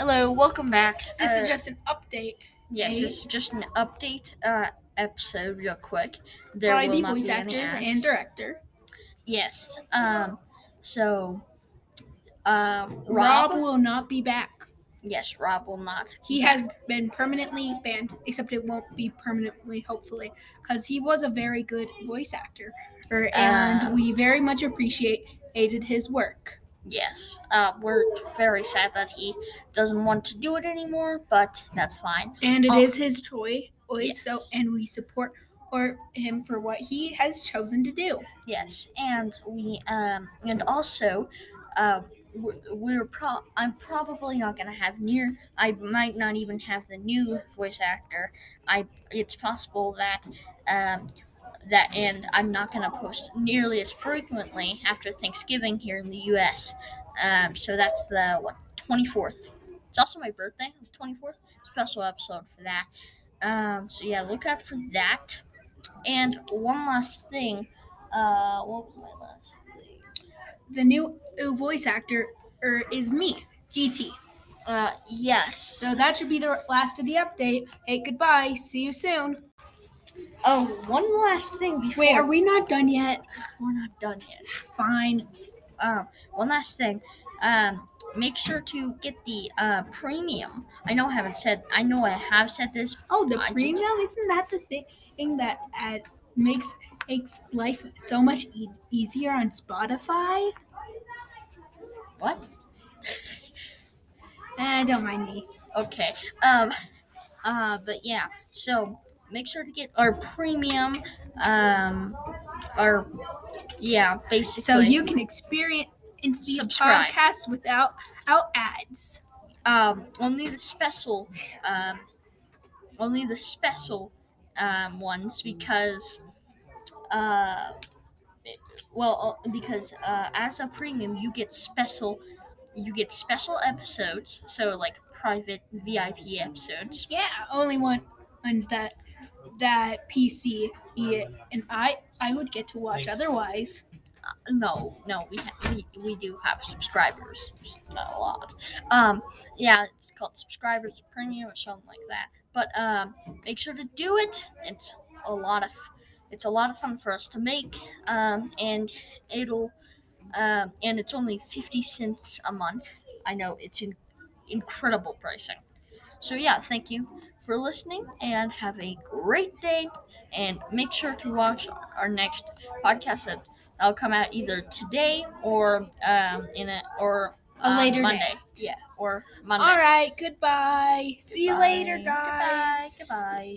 Hello, welcome back. This is just an update. Yes, it's just an update episode real quick. There by will the not voice be actors any and director. Yes. Rob will not be back. Yes, Rob will not. He has been permanently banned, except it won't be permanently, hopefully, because he was a very good voice actor, and we very much appreciated his work. Yes, we're very sad that he doesn't want to do it anymore, but that's fine. And it is his choice, yes. And we support him for what he has chosen to do. Yes, and we I'm probably not gonna have I might not even have the new voice actor. It's possible that and I'm not going to post nearly as frequently after Thanksgiving here in the U.S. So that's the 24th. It's also my birthday, the 24th. Special episode for that. So yeah, look out for that. And one last thing. What was my last thing? The new voice actor is me, GT. Yes. So that should be the last of the update. Hey, goodbye. See you soon. Oh, one last thing before... Wait, are we not done yet? We're not done yet. Fine. One last thing. Make sure to get the premium. I know I have said this. Oh, the premium? Isn't that the thing that makes life so much easier on Spotify? What? Don't mind me. Okay. But yeah, so... Make sure to get our premium, basically. So you can experience these podcasts without ads. Only the special ones because as a premium you get special episodes, so like private VIP episodes. Yeah, only ones that PC and I would get to watch otherwise. No, we do have subscribers, just not a lot. Yeah, it's called subscribers premium or something like that. But make sure to do it. It's a lot of fun for us to make. And it's only 50 cents a month. I know it's incredible pricing. So yeah, thank you for listening and have a great day, and make sure to watch our next podcast that'll come out either today or later Monday. Yeah, or Monday. All right, goodbye. See you later, guys. Goodbye.